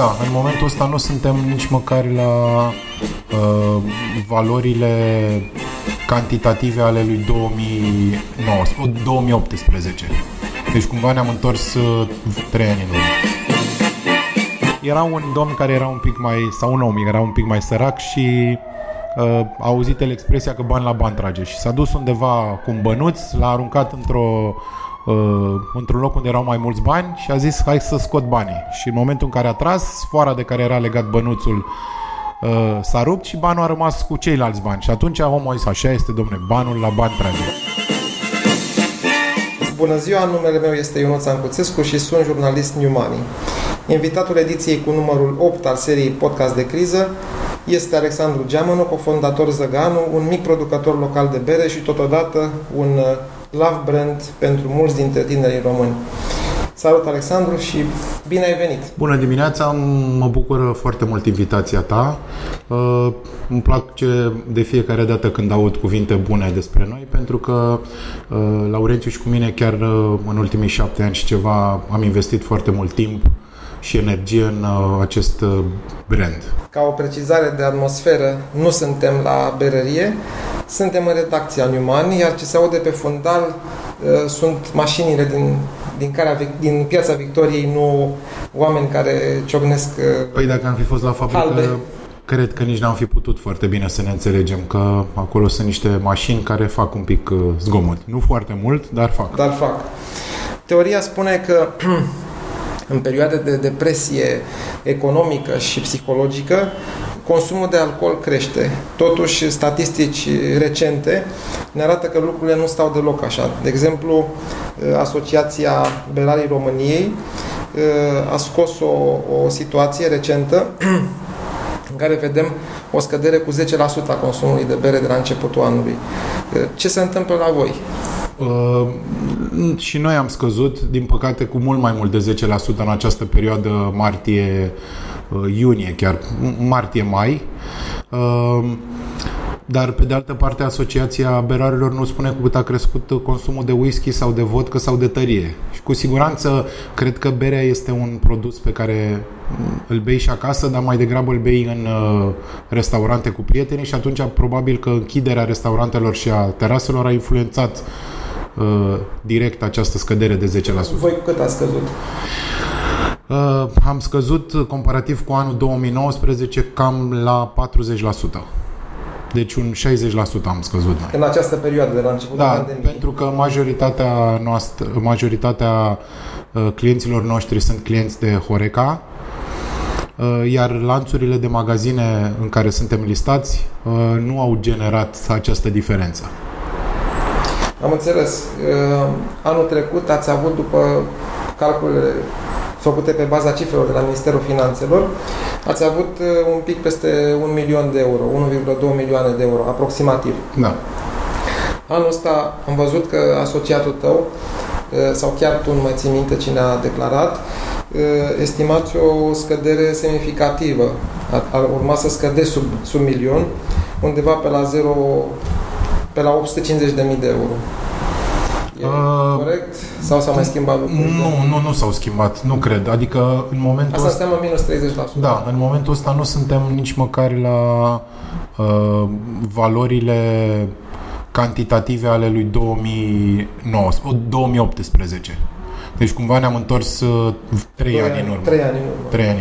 Da, în momentul ăsta nu suntem nici măcar la valorile cantitative ale lui 2018. Deci cumva ne-am întors 3 ani în urmă. Era un domn care era un pic mai, sau un om, era un pic mai sărac și a auzit el expresia că bani la bani trage și s-a dus undeva cu un bănuț, l-a aruncat într-un loc unde erau mai mulți bani și a zis hai să scot banii. Și în momentul în care a tras, sfoara de care era legat bănuțul s-a rupt și banul a rămas cu ceilalți bani. Și atunci omul a zis așa este, domne, banul la bani trage. Bună ziua, numele meu este Ionot Sancuțescu și sunt jurnalist New Money. Invitatul ediției cu numărul 8 al seriei Podcast de Criză este Alexandru Geamăno, cofondator Zăganu, un mic producător local de bere și totodată un love brand pentru mulți dintre tinerii români. Salut, Alexandru, și bine ai venit! Bună dimineața! Mă bucură foarte mult invitația ta. Îmi place de fiecare dată când aud cuvinte bune despre noi, pentru că Laurențiu și cu mine chiar în ultimii 7 ani și ceva am investit foarte mult timp și energie în acest brand. Ca o precizare de atmosferă, nu suntem la berărie, suntem în redacția Newman, iar ce se aude pe fundal sunt mașinile din Piața Victoriei, nu oameni care ciocnesc. Păi dacă am fi fost la fabrică, halbe, cred că nici n-am fi putut foarte bine să ne înțelegem, că acolo sunt niște mașini care fac un pic zgomot. Nu foarte mult, dar fac. Teoria spune că în perioade de depresie economică și psihologică, consumul de alcool crește. Totuși, statistici recente ne arată că lucrurile nu stau deloc așa. De exemplu, Asociația Berarilor României a scos o situație recentă în care vedem o scădere cu 10% a consumului de bere de la începutul anului. Ce se întâmplă la voi? Și noi am scăzut, din păcate, cu mult mai mult de 10% în această perioadă martie-iunie, chiar martie-mai. Dar, pe de altă parte, Asociația Berarilor nu spune cât a crescut consumul de whisky sau de vodcă sau de tărie. Și cu siguranță, cred că berea este un produs pe care îl bei și acasă, dar mai degrabă îl bei în restaurante cu prietenii și atunci probabil că închiderea restaurantelor și a teraselor a influențat direct această scădere de 10%. Voi cât ați scăzut? Am scăzut, comparativ cu anul 2019, cam la 40%. Deci un 60% am scăzut. În această perioadă de la începutul pandemiei. Da, pentru că majoritatea clienților noștri sunt clienți de Horeca, iar lanțurile de magazine în care suntem listați nu au generat această diferență. Am înțeles. Anul trecut ați avut, după calculele făcute pe baza cifrelor de la Ministerul Finanțelor, ați avut un pic peste 1 milion de euro, 1,2 milioane de euro, aproximativ. Da. Anul ăsta am văzut că asociatul tău, sau chiar tu, nu mai ții minte cine a declarat, estimați o scădere semnificativă. Ar urma să scădeți sub milion, undeva pe la 0, pe la 850.000 de euro. Corect? Sau s-au mai schimbat lucrurile? Nu s-au schimbat, nu cred. Adică în momentul ăsta... Asta suntem în minus 30%. Da, în momentul ăsta nu suntem nici măcar la valorile cantitative ale lui 2018. Deci cumva ne-am întors 3 ani în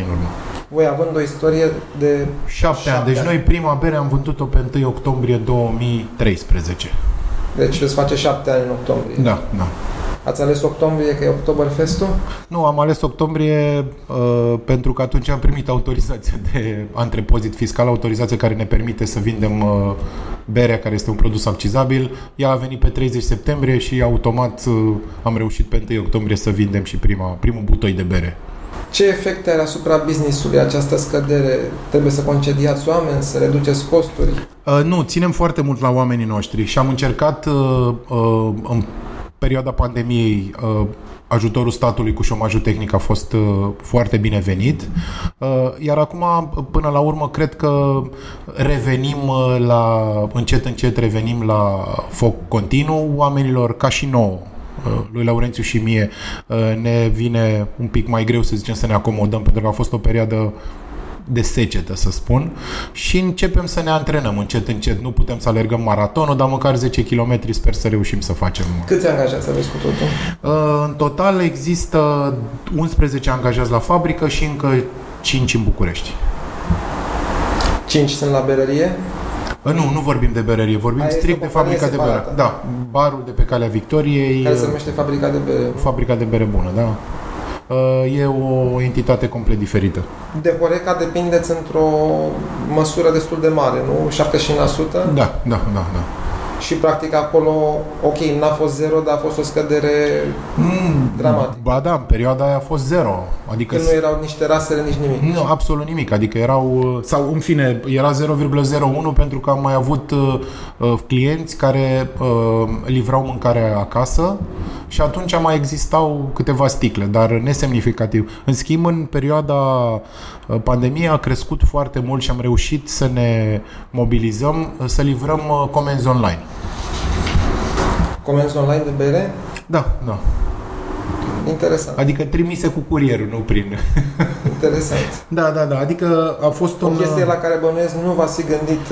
urmă. Voi având o istorie de 7 ani. Deci noi prima bere am vândut-o pe 1 octombrie 2013. Deci îți face 7 ani în octombrie. Da, da. Ați ales octombrie că e Oktoberfest-ul? Nu, am ales octombrie pentru că atunci am primit autorizația de antrepozit fiscal, autorizație care ne permite să vindem berea, care este un produs accizabil. Ea a venit pe 30 septembrie și automat am reușit pe 1 octombrie să vindem și primul butoi de bere. Ce efecte are asupra business-ului această scădere? Trebuie să concediați oameni, să reduceți costuri? Nu, ținem foarte mult la oamenii noștri și am încercat în perioada pandemiei, ajutorul statului cu șomajul tehnic a fost foarte binevenit, iar acum, până la urmă, cred că încet, încet revenim la foc continuu oamenilor, ca și nouă. lui Laurențiu și mie ne vine un pic mai greu, să zicem, să ne acomodăm, pentru că a fost o perioadă de secetă, să spun, și începem să ne antrenăm încet, încet. Nu putem să alergăm maratonul, dar măcar 10 km sper să reușim să facem. Câți angajați aveți cu totul? În total există 11 angajați la fabrică și încă 5 în București. 5 sunt la berărie? Nu vorbim de berărie, vorbim strict de fabrica de bere. Da, barul de pe Calea Victoriei. Care se numește Fabrica de Bere. Fabrica de Bere Bună, da. E o entitate complet diferită. De Horeca depindeți într-o măsură destul de mare, nu? 75%? Da. Și practic acolo, ok, n-a fost zero, dar a fost o scădere dramatică. Ba da, în perioada aia a fost zero. Adică nu erau nici terasele, nici nimic. Nu, absolut nimic. Adică erau, sau în fine, era 0,01 pentru că am mai avut clienți care livrau mâncare acasă și atunci mai existau câteva sticle, dar nesemnificativ. În schimb, în perioada pandemiei a crescut foarte mult și am reușit să ne mobilizăm, să livrăm comenzi online. Comenzi online de bere? Da. Interesant. Adică trimise cu curierul, nu prin... Interesant. Da. Adică a fost o chestie la care bănuiesc nu v-ați gândit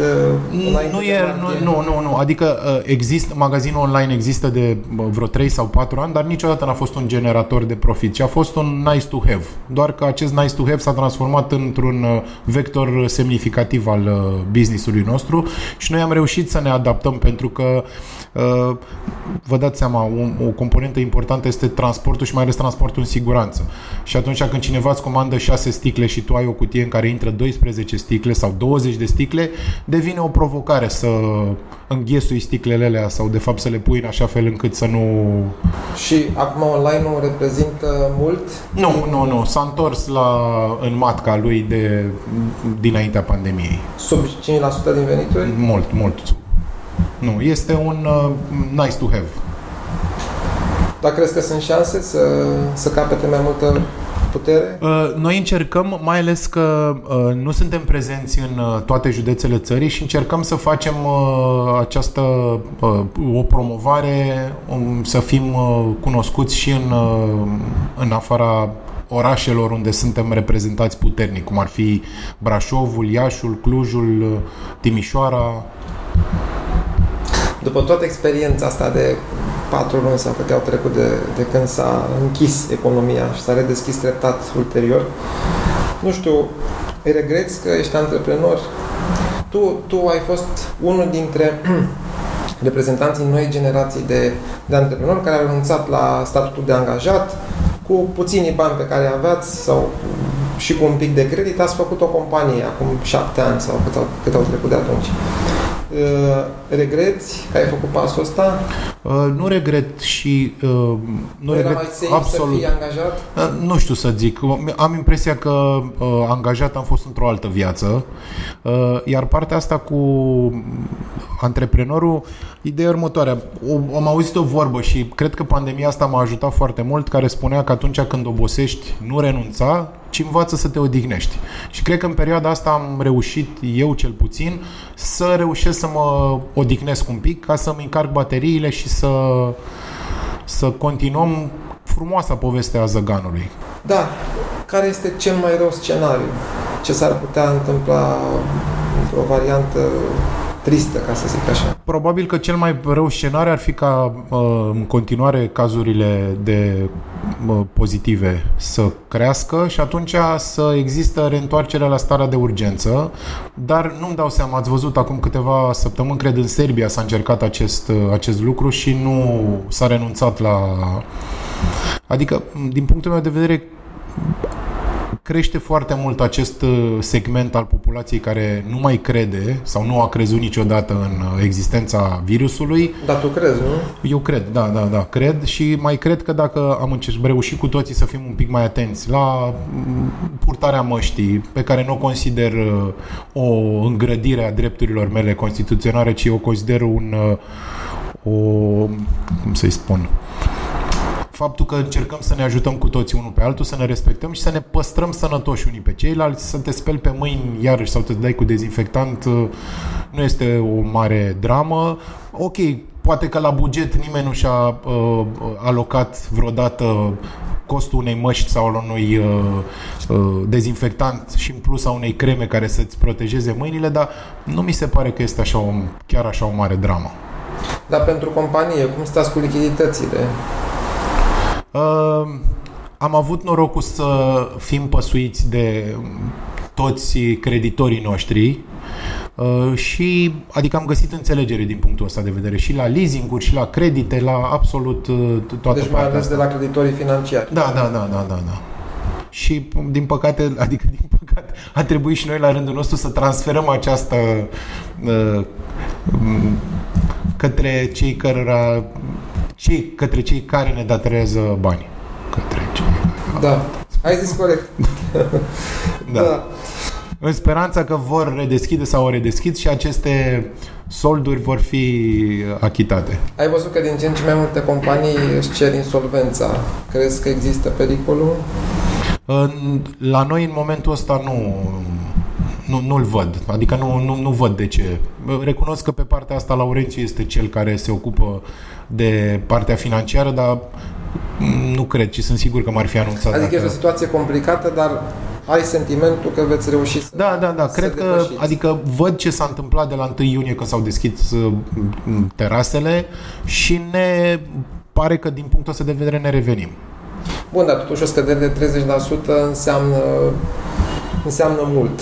înainte. Nu. Adică există, magazinul online există de vreo 3 sau 4 ani, dar niciodată n-a fost un generator de profit, ci a fost un nice to have. Doar că acest nice to have s-a transformat într-un vector semnificativ al business-ului nostru și noi am reușit să ne adaptăm pentru că vă dați seama, o componentă importantă este transportul și mai ales transportul în siguranță. Și atunci când cineva îți comandă 6 sticle și tu ai o cutie în care intră 12 sticle sau 20 de sticle, devine o provocare să înghesui sticlele alea sau de fapt să le pui în așa fel încât să nu... Și acum online-ul reprezintă mult? Nu. S-a întors în matca lui de dinaintea pandemiei. Sub 5% din venituri? Mult. Nu, este un nice to have. Dar crezi că sunt șanse să capete mai multă putere? Noi încercăm, mai ales că nu suntem prezenți în toate județele țării și încercăm să facem această o promovare, să fim cunoscuți și în afara orașelor unde suntem reprezentați puternic, cum ar fi Brașovul, Iașul, Clujul, Timișoara. După toată experiența asta de 4 luni sau câte au trecut de când s-a închis economia și s-a redeschis treptat ulterior, nu știu, regreți că ești antreprenor? Tu ai fost unul dintre reprezentanții noi generații de antreprenori care au renunțat la statutul de angajat, cu puținii bani pe care aveați sau și cu un pic de credit ați făcut o companie acum 7 ani sau cât au trecut de atunci. Regreți că ai făcut pasul ăsta? Nu regret și nu era regret mai safe absolut. Să fii angajat? Nu știu să zic. Am impresia că angajat am fost într-o altă viață. Iar partea asta cu antreprenorul, ideea următoarea. Am auzit o vorbă și cred că pandemia asta m-a ajutat foarte mult, care spunea că atunci când obosești, nu renunța, ci învață să te odihnești. Și cred că în perioada asta am reușit, eu cel puțin, să reușesc să mă odihnesc un pic ca să-mi încarc bateriile și să continuăm frumoasa poveste a Zăganului. Da. Care este cel mai rău scenariu? Ce s-ar putea întâmpla într-o variantă tristă, ca să zic așa? Probabil că cel mai rău scenariu ar fi ca în continuare cazurile de pozitive să crească și atunci să există reîntoarcerea la starea de urgență, dar nu-mi dau seama, ați văzut acum câteva săptămâni, cred în Serbia s-a încercat acest lucru și nu s-a renunțat la... Adică, din punctul meu de vedere, crește foarte mult acest segment al populației care nu mai crede sau nu a crezut niciodată în existența virusului. Dar tu crezi, nu? Eu cred, da. Cred și mai cred că dacă am reușit cu toții să fim un pic mai atenți la purtarea măștii, pe care nu o consider o îngrădire a drepturilor mele constituționale, ci o consider cum să-i spun... Faptul că încercăm să ne ajutăm cu toții unul pe altul, să ne respectăm și să ne păstrăm sănătoși unii pe ceilalți, să te speli pe mâini iarăși sau te dai cu dezinfectant nu este o mare dramă. Ok, poate că la buget nimeni nu și-a alocat vreodată costul unei măști sau al unui dezinfectant și în plus a unei creme care să-ți protejeze mâinile, dar nu mi se pare că este așa chiar așa o mare dramă. Dar pentru companie, cum stați cu lichiditățile? Am avut norocul să fim păsuiți de toți creditorii noștri și adică am găsit înțelegere din punctul ăsta de vedere și la leasing-uri și la credite, la absolut toată deci partea asta. De la creditorii financiari. Da. Și din păcate, a trebuit și noi la rândul nostru să transferăm această către cei care ne datorează bani. Da. Ai zis corect. Da. În speranța că vor redeschide sau o redeschid și aceste solduri vor fi achitate. Ai văzut că din ce în ce mai multe companii își cer insolvența. Crezi că există pericolul? La noi în momentul ăsta nu-l văd. Adică nu văd de ce. Recunosc că pe partea asta Laurențiu este cel care se ocupă de partea financiară, dar nu cred, ci sunt sigur că m-ar fi anunțat. Adică e o situație complicată, dar ai sentimentul că veți reuși să Da, cred că, depășiți. Adică văd ce s-a întâmplat de la 1 iunie când s-au deschis terasele și ne pare că din punctul ăsta de vedere ne revenim. Bun, dar totuși o scădere de 30% înseamnă mult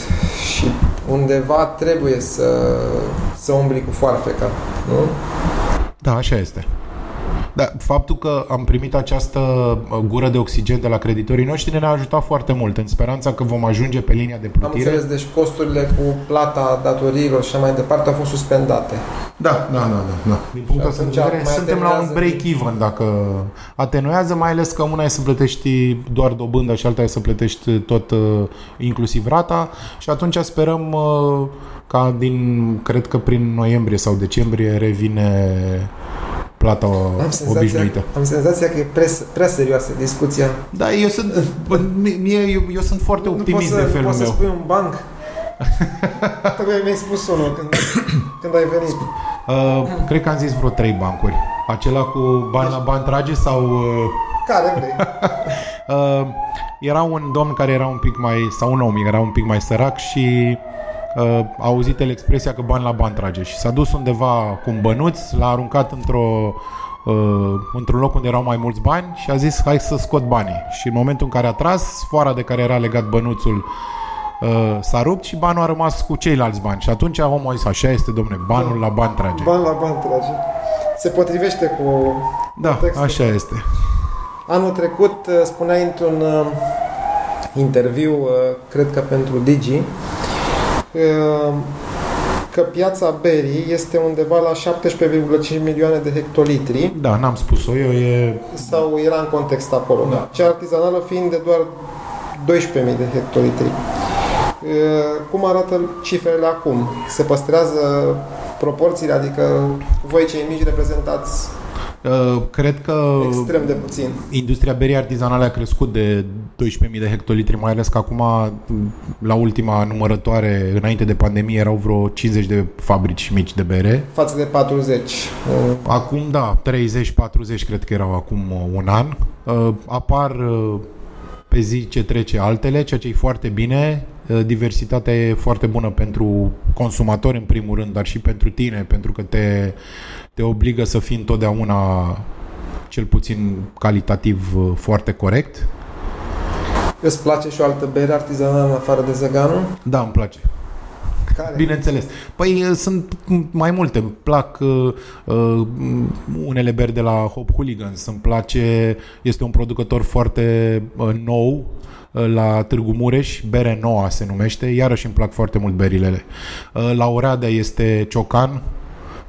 și undeva trebuie să umbli cu foarfeca, nu? Da, așa este. Da, faptul că am primit această gură de oxigen de la creditorii noștri ne-a ajutat foarte mult, în speranța că vom ajunge pe linia de plutire. Am înțeles, deci costurile cu plata datoriilor și mai departe au fost suspendate. Da. Din punctul ăsta de vedere, suntem la un break-even dacă atenuează, mai ales că una e să plătești doar dobânda și alta e să plătești tot, inclusiv rata, și atunci sperăm ca cred că prin noiembrie sau decembrie revine plata obișnuită. Am senzația că e prea serioasă discuția. Da, eu sunt foarte optimist de felul meu. Nu poți să spui un banc? Tocmai mi-ai spus unul când ai venit. Cred că am zis vreo 3 bancuri. Acela cu bani la bani trage sau... Care vrei? Era un domn care era un pic mai... sau un om, era un pic mai sărac și... a auzit el expresia că bani la bani trage și s-a dus undeva cu un bănuț, l-a aruncat într-un loc unde erau mai mulți bani și a zis hai să scot banii, și în momentul în care a tras, foara de care era legat bănuțul s-a rupt și banul a rămas cu ceilalți bani și atunci omul a zis așa este domne, banul la bani trage. Bani la bani trage. Se potrivește cu textul. Așa este. Anul trecut spuneai într-un interviu, cred că pentru Digi, că piața berii este undeva la 17,5 milioane de hectolitri. Da, n-am spus-o eu, sau era în context acolo. Da. Cea artizanală fiind de doar 12.000 de hectolitri. Cum arată cifrele acum? Se păstrează proporțiile? Adică voi cei mici reprezentați cred că extrem de puțin. Industria berii artizanale a crescut de 12.000 de hectolitri, mai ales că acum, la ultima numărătoare, înainte de pandemie, erau vreo 50 de fabrici mici de bere. Față de 40. Acum, da, 30-40 cred că erau acum un an. Apar pe zi ce trece altele, ceea ce e foarte bine. Diversitatea e foarte bună pentru consumatori, în primul rând, dar și pentru tine, pentru că te obligă să fii întotdeauna cel puțin calitativ foarte corect. Îți place și o altă bere artizanală în afară de Zăganu? Da, îmi place. Care? Bineînțeles. Păi sunt mai multe. Îmi plac unele beri de la Hop Hooligans. Îmi place, este un producător foarte nou la Târgu Mureș, Bere Noua se numește. Iarăși îmi plac foarte mult berilele. La Oradea este Ciocan,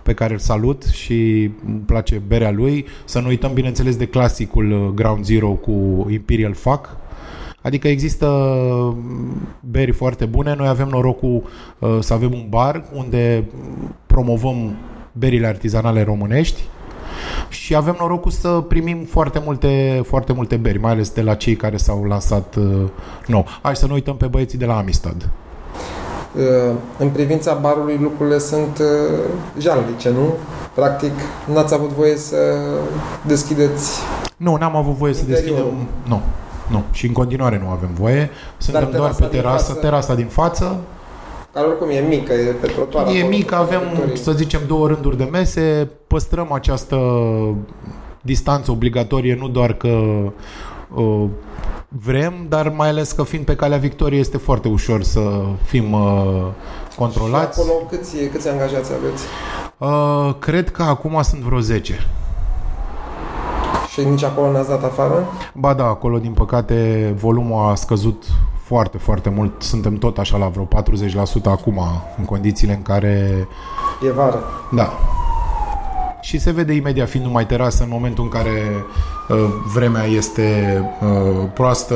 pe care îl salut și îmi place berea lui. Să nu uităm, bineînțeles, de clasicul Ground Zero cu Imperial Fuck. Adică există beri foarte bune. Noi avem norocul să avem un bar unde promovăm berile artizanale românești și avem norocul să primim foarte multe beri, mai ales de la cei care s-au lansat nou. Hai să nu uităm pe băieții de la Amistad. În privința barului lucrurile sunt jalnice, nu? Practic, n-ați avut voie să deschideți... Nu, n-am avut voie interiorul. Să deschidem... Nu, nu. Și în continuare nu avem voie. Suntem doar pe terasă, terasa din față. Care oricum e mică, e pe trotuar. E mică, avem, să zicem, două rânduri de mese. Păstrăm această distanță obligatorie, nu doar că... vrem, dar mai ales că fiind pe Calea Victoriei este foarte ușor să fim controlați. Și acolo câți angajați aveți? Cred că acum sunt vreo 10. Și nici acolo n-ați dat afară? Ba da, acolo din păcate volumul a scăzut foarte, foarte mult. Suntem tot așa la vreo 40% acum, în condițiile în care... E vară. Da. Și se vede imediat, fiind numai terasă, în momentul în care vremea este proastă,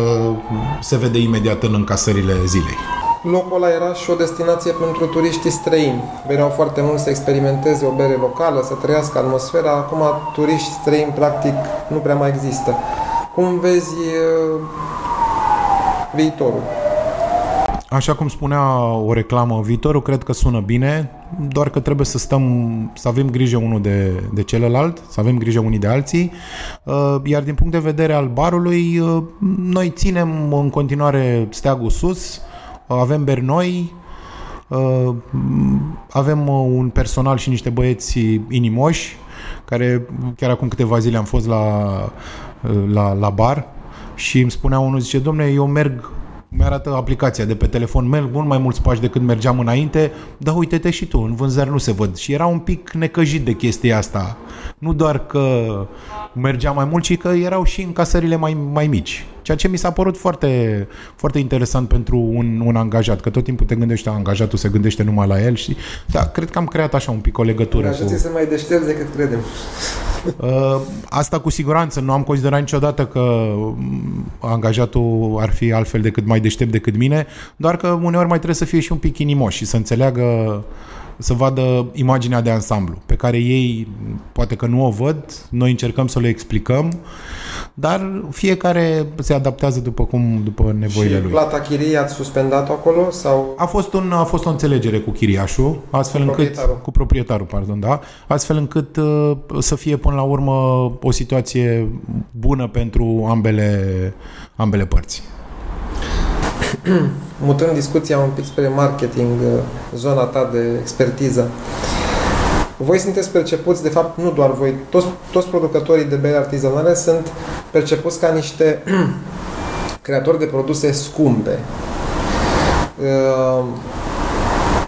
se vede imediat în încasările zilei. Locul ăla era și o destinație pentru turiștii străini. Veneau foarte mulți să experimenteze o bere locală, să trăiască atmosfera. Acum turiști străini practic nu prea mai există. Cum vezi viitorul? Așa cum spunea o reclamă, viitorul cred că sună bine, doar că trebuie să avem grijă unul de celălalt, să avem grijă unii de alții, iar din punct de vedere al barului, noi ținem în continuare steagul sus, avem beri noi, avem un personal și niște băieți inimoși, care chiar acum câteva zile am fost la bar și îmi spunea unul, zice, dom'le, eu merg, mi-arată aplicația de pe telefon, merg mult mai mulți pași decât mergeam înainte, dar uite-te și tu, în vânzări nu se văd. Și era un pic necăjit de chestia asta. Nu doar că mergeam mai mult, ci că erau și încasările mai mici. Ceea ce mi s-a părut foarte, foarte interesant pentru un angajat, că tot timpul te gândești, angajatul se gândește numai la el. Și, da, cred că am creat așa un pic o legătură. Angajații sunt mai deștepți decât credem. Asta cu siguranță. Nu am considerat niciodată că angajatul ar fi altfel decât mai deștept decât mine, doar că uneori mai trebuie să fie și un pic inimoși și să înțeleagă, să vadă imaginea de ansamblu, pe care ei poate că nu o văd, noi încercăm să le explicăm, dar fiecare se adaptează după nevoile lui. Și plata chiriei ați suspendat-o acolo? Sau? A fost o înțelegere cu chiriașul, cu proprietarul, pardon, da, astfel încât să fie până la urmă o situație bună pentru ambele părți. Mutând discuția un pic spre marketing, zona ta de expertiză, voi sunteți percepuți, de fapt nu doar voi, toți producătorii de bere artizanale sunt percepuți ca niște creatori de produse scumpe.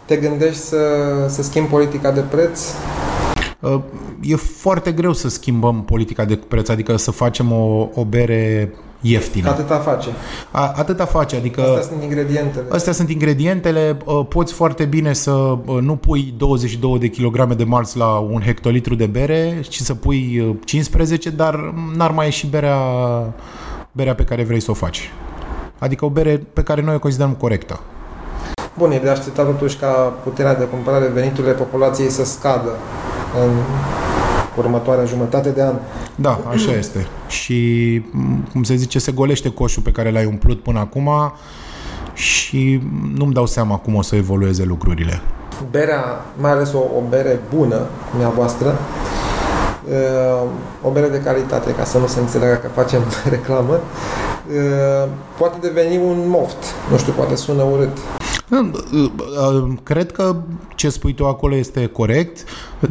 Te gândești să schimbi politica de preț? E foarte greu să schimbăm politica de preț, adică să facem o bere ieftină. Atâta face. Atâta face, adică... Astea sunt ingredientele. Poți foarte bine să nu pui 22 de kilograme de malț la un hectolitru de bere, ci să pui 15, dar n-ar mai ieși berea pe care vrei să o faci. Adică o bere pe care noi o considerăm corectă. Bun, e de așteptat totuși ca puterea de cumpărare, veniturile populației să scadă în următoarea jumătate de an. Da, așa este. Și, cum se zice, se golește coșul pe care l-ai umplut până acum și nu-mi dau seama cum o să evolueze lucrurile. Berea, mai ales o bere bună, mea voastră, o bere de calitate, ca să nu se înțeleagă că facem reclamă, poate deveni un moft. Nu știu, poate sună urât. Cred că ce spui tu acolo este corect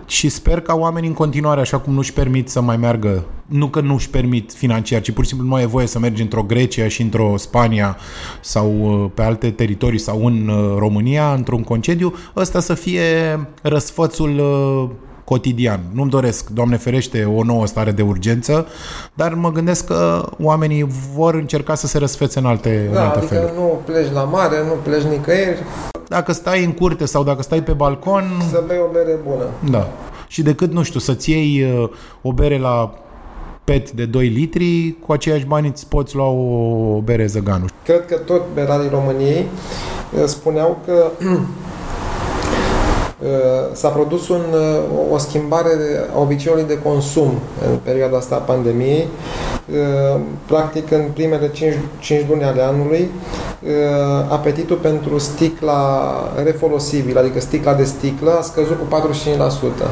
și sper ca oamenii în continuare, așa cum nu-și permit să mai meargă, nu că nu-și permit financiar, ci pur și simplu nu mai e voie să mergi într-o Grecia și într-o Spania sau pe alte teritorii sau în România, într-un concediu, ăsta să fie răsfățul cotidian. Nu-mi doresc, Doamne ferește, o nouă stare de urgență, dar mă gândesc că oamenii vor încerca să se răsfețe în alte adică feluri. Nu pleci la mare, nu pleci nicăieri. Dacă stai în curte sau dacă stai pe balcon... Să bei o bere bună. Da. Și decât, nu știu, să-ți iei o bere la pet de 2 litri, cu aceiași bani îți poți lua o bere Zăganu. Cred că tot berarii României spuneau că... s-a produs o schimbare a obiceiului de consum în perioada asta a pandemiei. practic în primele 5 luni ale anului, apetitul pentru sticla refolosibilă, adică sticla de sticlă, a scăzut cu 45%.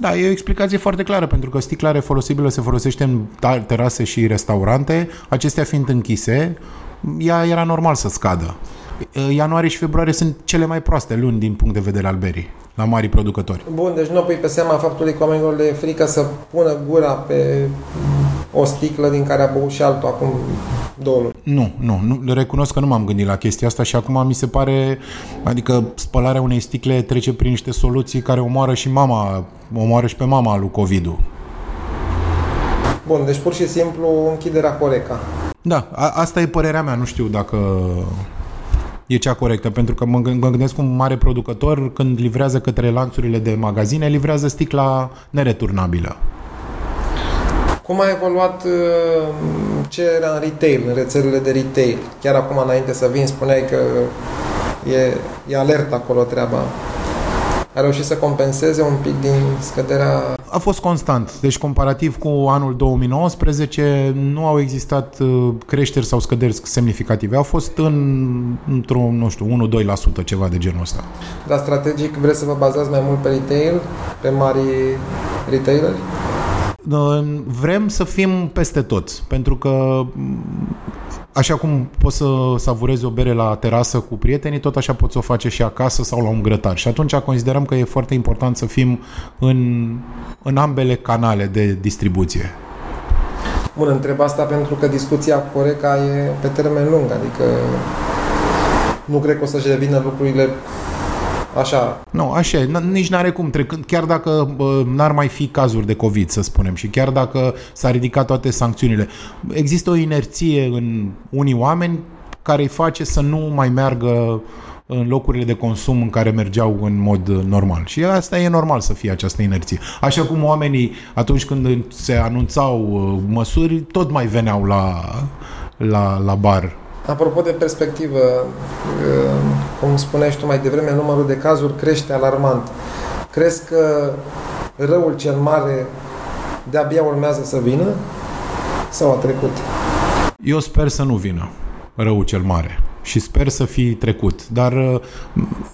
Da, e o explicație foarte clară, pentru că sticla refolosibilă se folosește în terase și restaurante, acestea fiind închise, ea era normal să scadă. Ianuarie și februarie sunt cele mai proaste luni din punct de vedere al berii, la marii producători. Bun, deci nu pui pe seama faptului că oamenilor le e frică să pună gura pe o sticlă din care a băut și altul acum 2 luni. Nu, recunosc că nu m-am gândit la chestia asta și acum mi se pare, adică spălarea unei sticle trece prin niște soluții care omoară și pe mama lui COVID-ul. Bun, deci pur și simplu închiderea Horeca. Da, asta e părerea mea, nu știu dacă e cea corectă, pentru că mă gândesc un mare producător, când livrează către lanțurile de magazine, livrează sticla nereturnabilă. Cum a evoluat cererea în retail, în rețelele de retail? Chiar acum, înainte să vin, spuneai că e alertă acolo treaba. A reușit să compenseze un pic din scăderea? A fost constant. Deci, comparativ cu anul 2019, nu au existat creșteri sau scăderi semnificative. Au fost într-un, nu știu, 1-2%, ceva de genul ăsta. Dar strategic vreți să vă bazați mai mult pe retail? Pe mari retaileri? Vrem să fim peste tot, pentru că așa cum poți să savurezi o bere la terasă cu prietenii, tot așa poți să o faci și acasă sau la un grătar. Și atunci considerăm că e foarte important să fim în ambele canale de distribuție. Bun, întreb asta pentru că discuția cu Horeca e pe termen lung, adică nu cred că o să-și revină lucrurile așa. Nu, așa, nici n-are cum. Chiar dacă n-ar mai fi cazuri de COVID, să spunem, și chiar dacă s-ar ridica toate sancțiunile, există o inerție în unii oameni care îi face să nu mai meargă în locurile de consum în care mergeau în mod normal. Și asta e normal să fie această inerție. Așa cum oamenii, atunci când se anunțau măsuri, tot mai veneau la bar. Apropo de perspectivă, cum spuneai tu mai devreme, numărul de cazuri crește alarmant. Crezi că răul cel mare de-abia urmează să vină? Sau a trecut? Eu sper să nu vină răul cel mare și sper să fi trecut. Dar,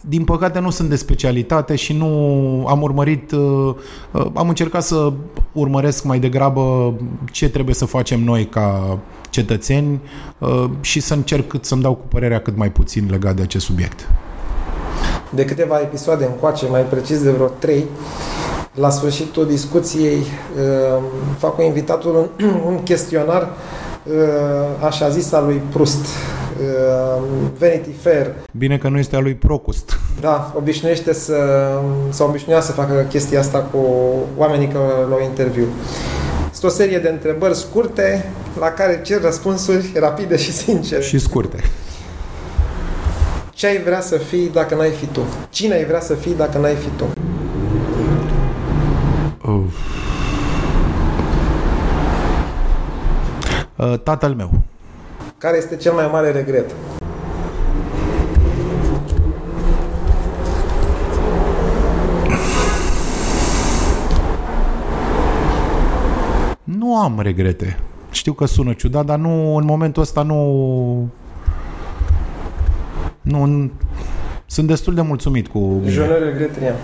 din păcate, nu sunt de specialitate și nu am urmărit. Am încercat să urmăresc mai degrabă ce trebuie să facem noi ca cetățeni și să încerc să-mi dau cu părerea cât mai puțin legat de acest subiect. De câteva episoade încoace, mai precis de vreo 3, la sfârșitul discuției fac cu invitatul un chestionar așa zis al lui Proust, Vanity Fair. Bine că nu este al lui Procust. Da, obișnuiește obișnuia să facă chestia asta cu oamenii care l-au interviu. Este o serie de întrebări scurte la care cer răspunsuri rapide și sincere. Și scurte. Ce ai vrea să fii dacă n-ai fi tu? Cine ai vrea să fii dacă n-ai fi tu? Tatăl meu. Care este cel mai mare regret? Nu am regrete. Știu că sună ciudat, dar nu, în momentul ăsta nu sunt destul de mulțumit cu... Je ne regrette rien.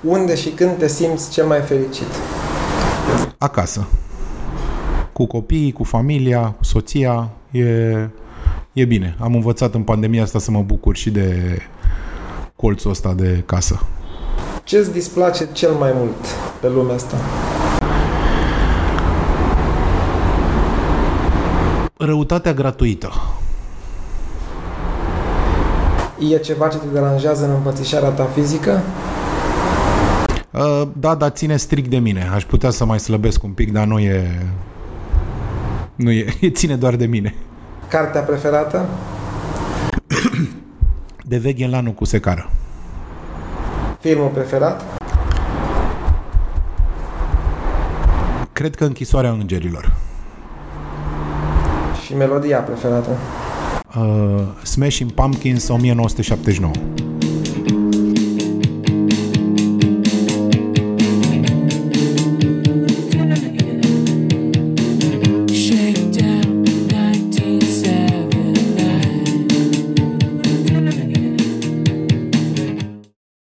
Unde și când te simți cel mai fericit? Acasă. Cu copiii, cu familia, cu soția. E bine. Am învățat în pandemia asta să mă bucur și de colțul ăsta de casă. Ce-ți displace cel mai mult pe lumea asta? Răutatea gratuită. E ceva ce te deranjează în învățișarea ta fizică? Da, dar ține strict de mine. Aș putea să mai slăbesc un pic, dar nu e ține doar de mine. Cartea preferată? De veche în lanul cu secară. Filmul preferat? Cred că Închisoarea Îngerilor. Și melodia preferată? Smashing Pumpkins, 1979.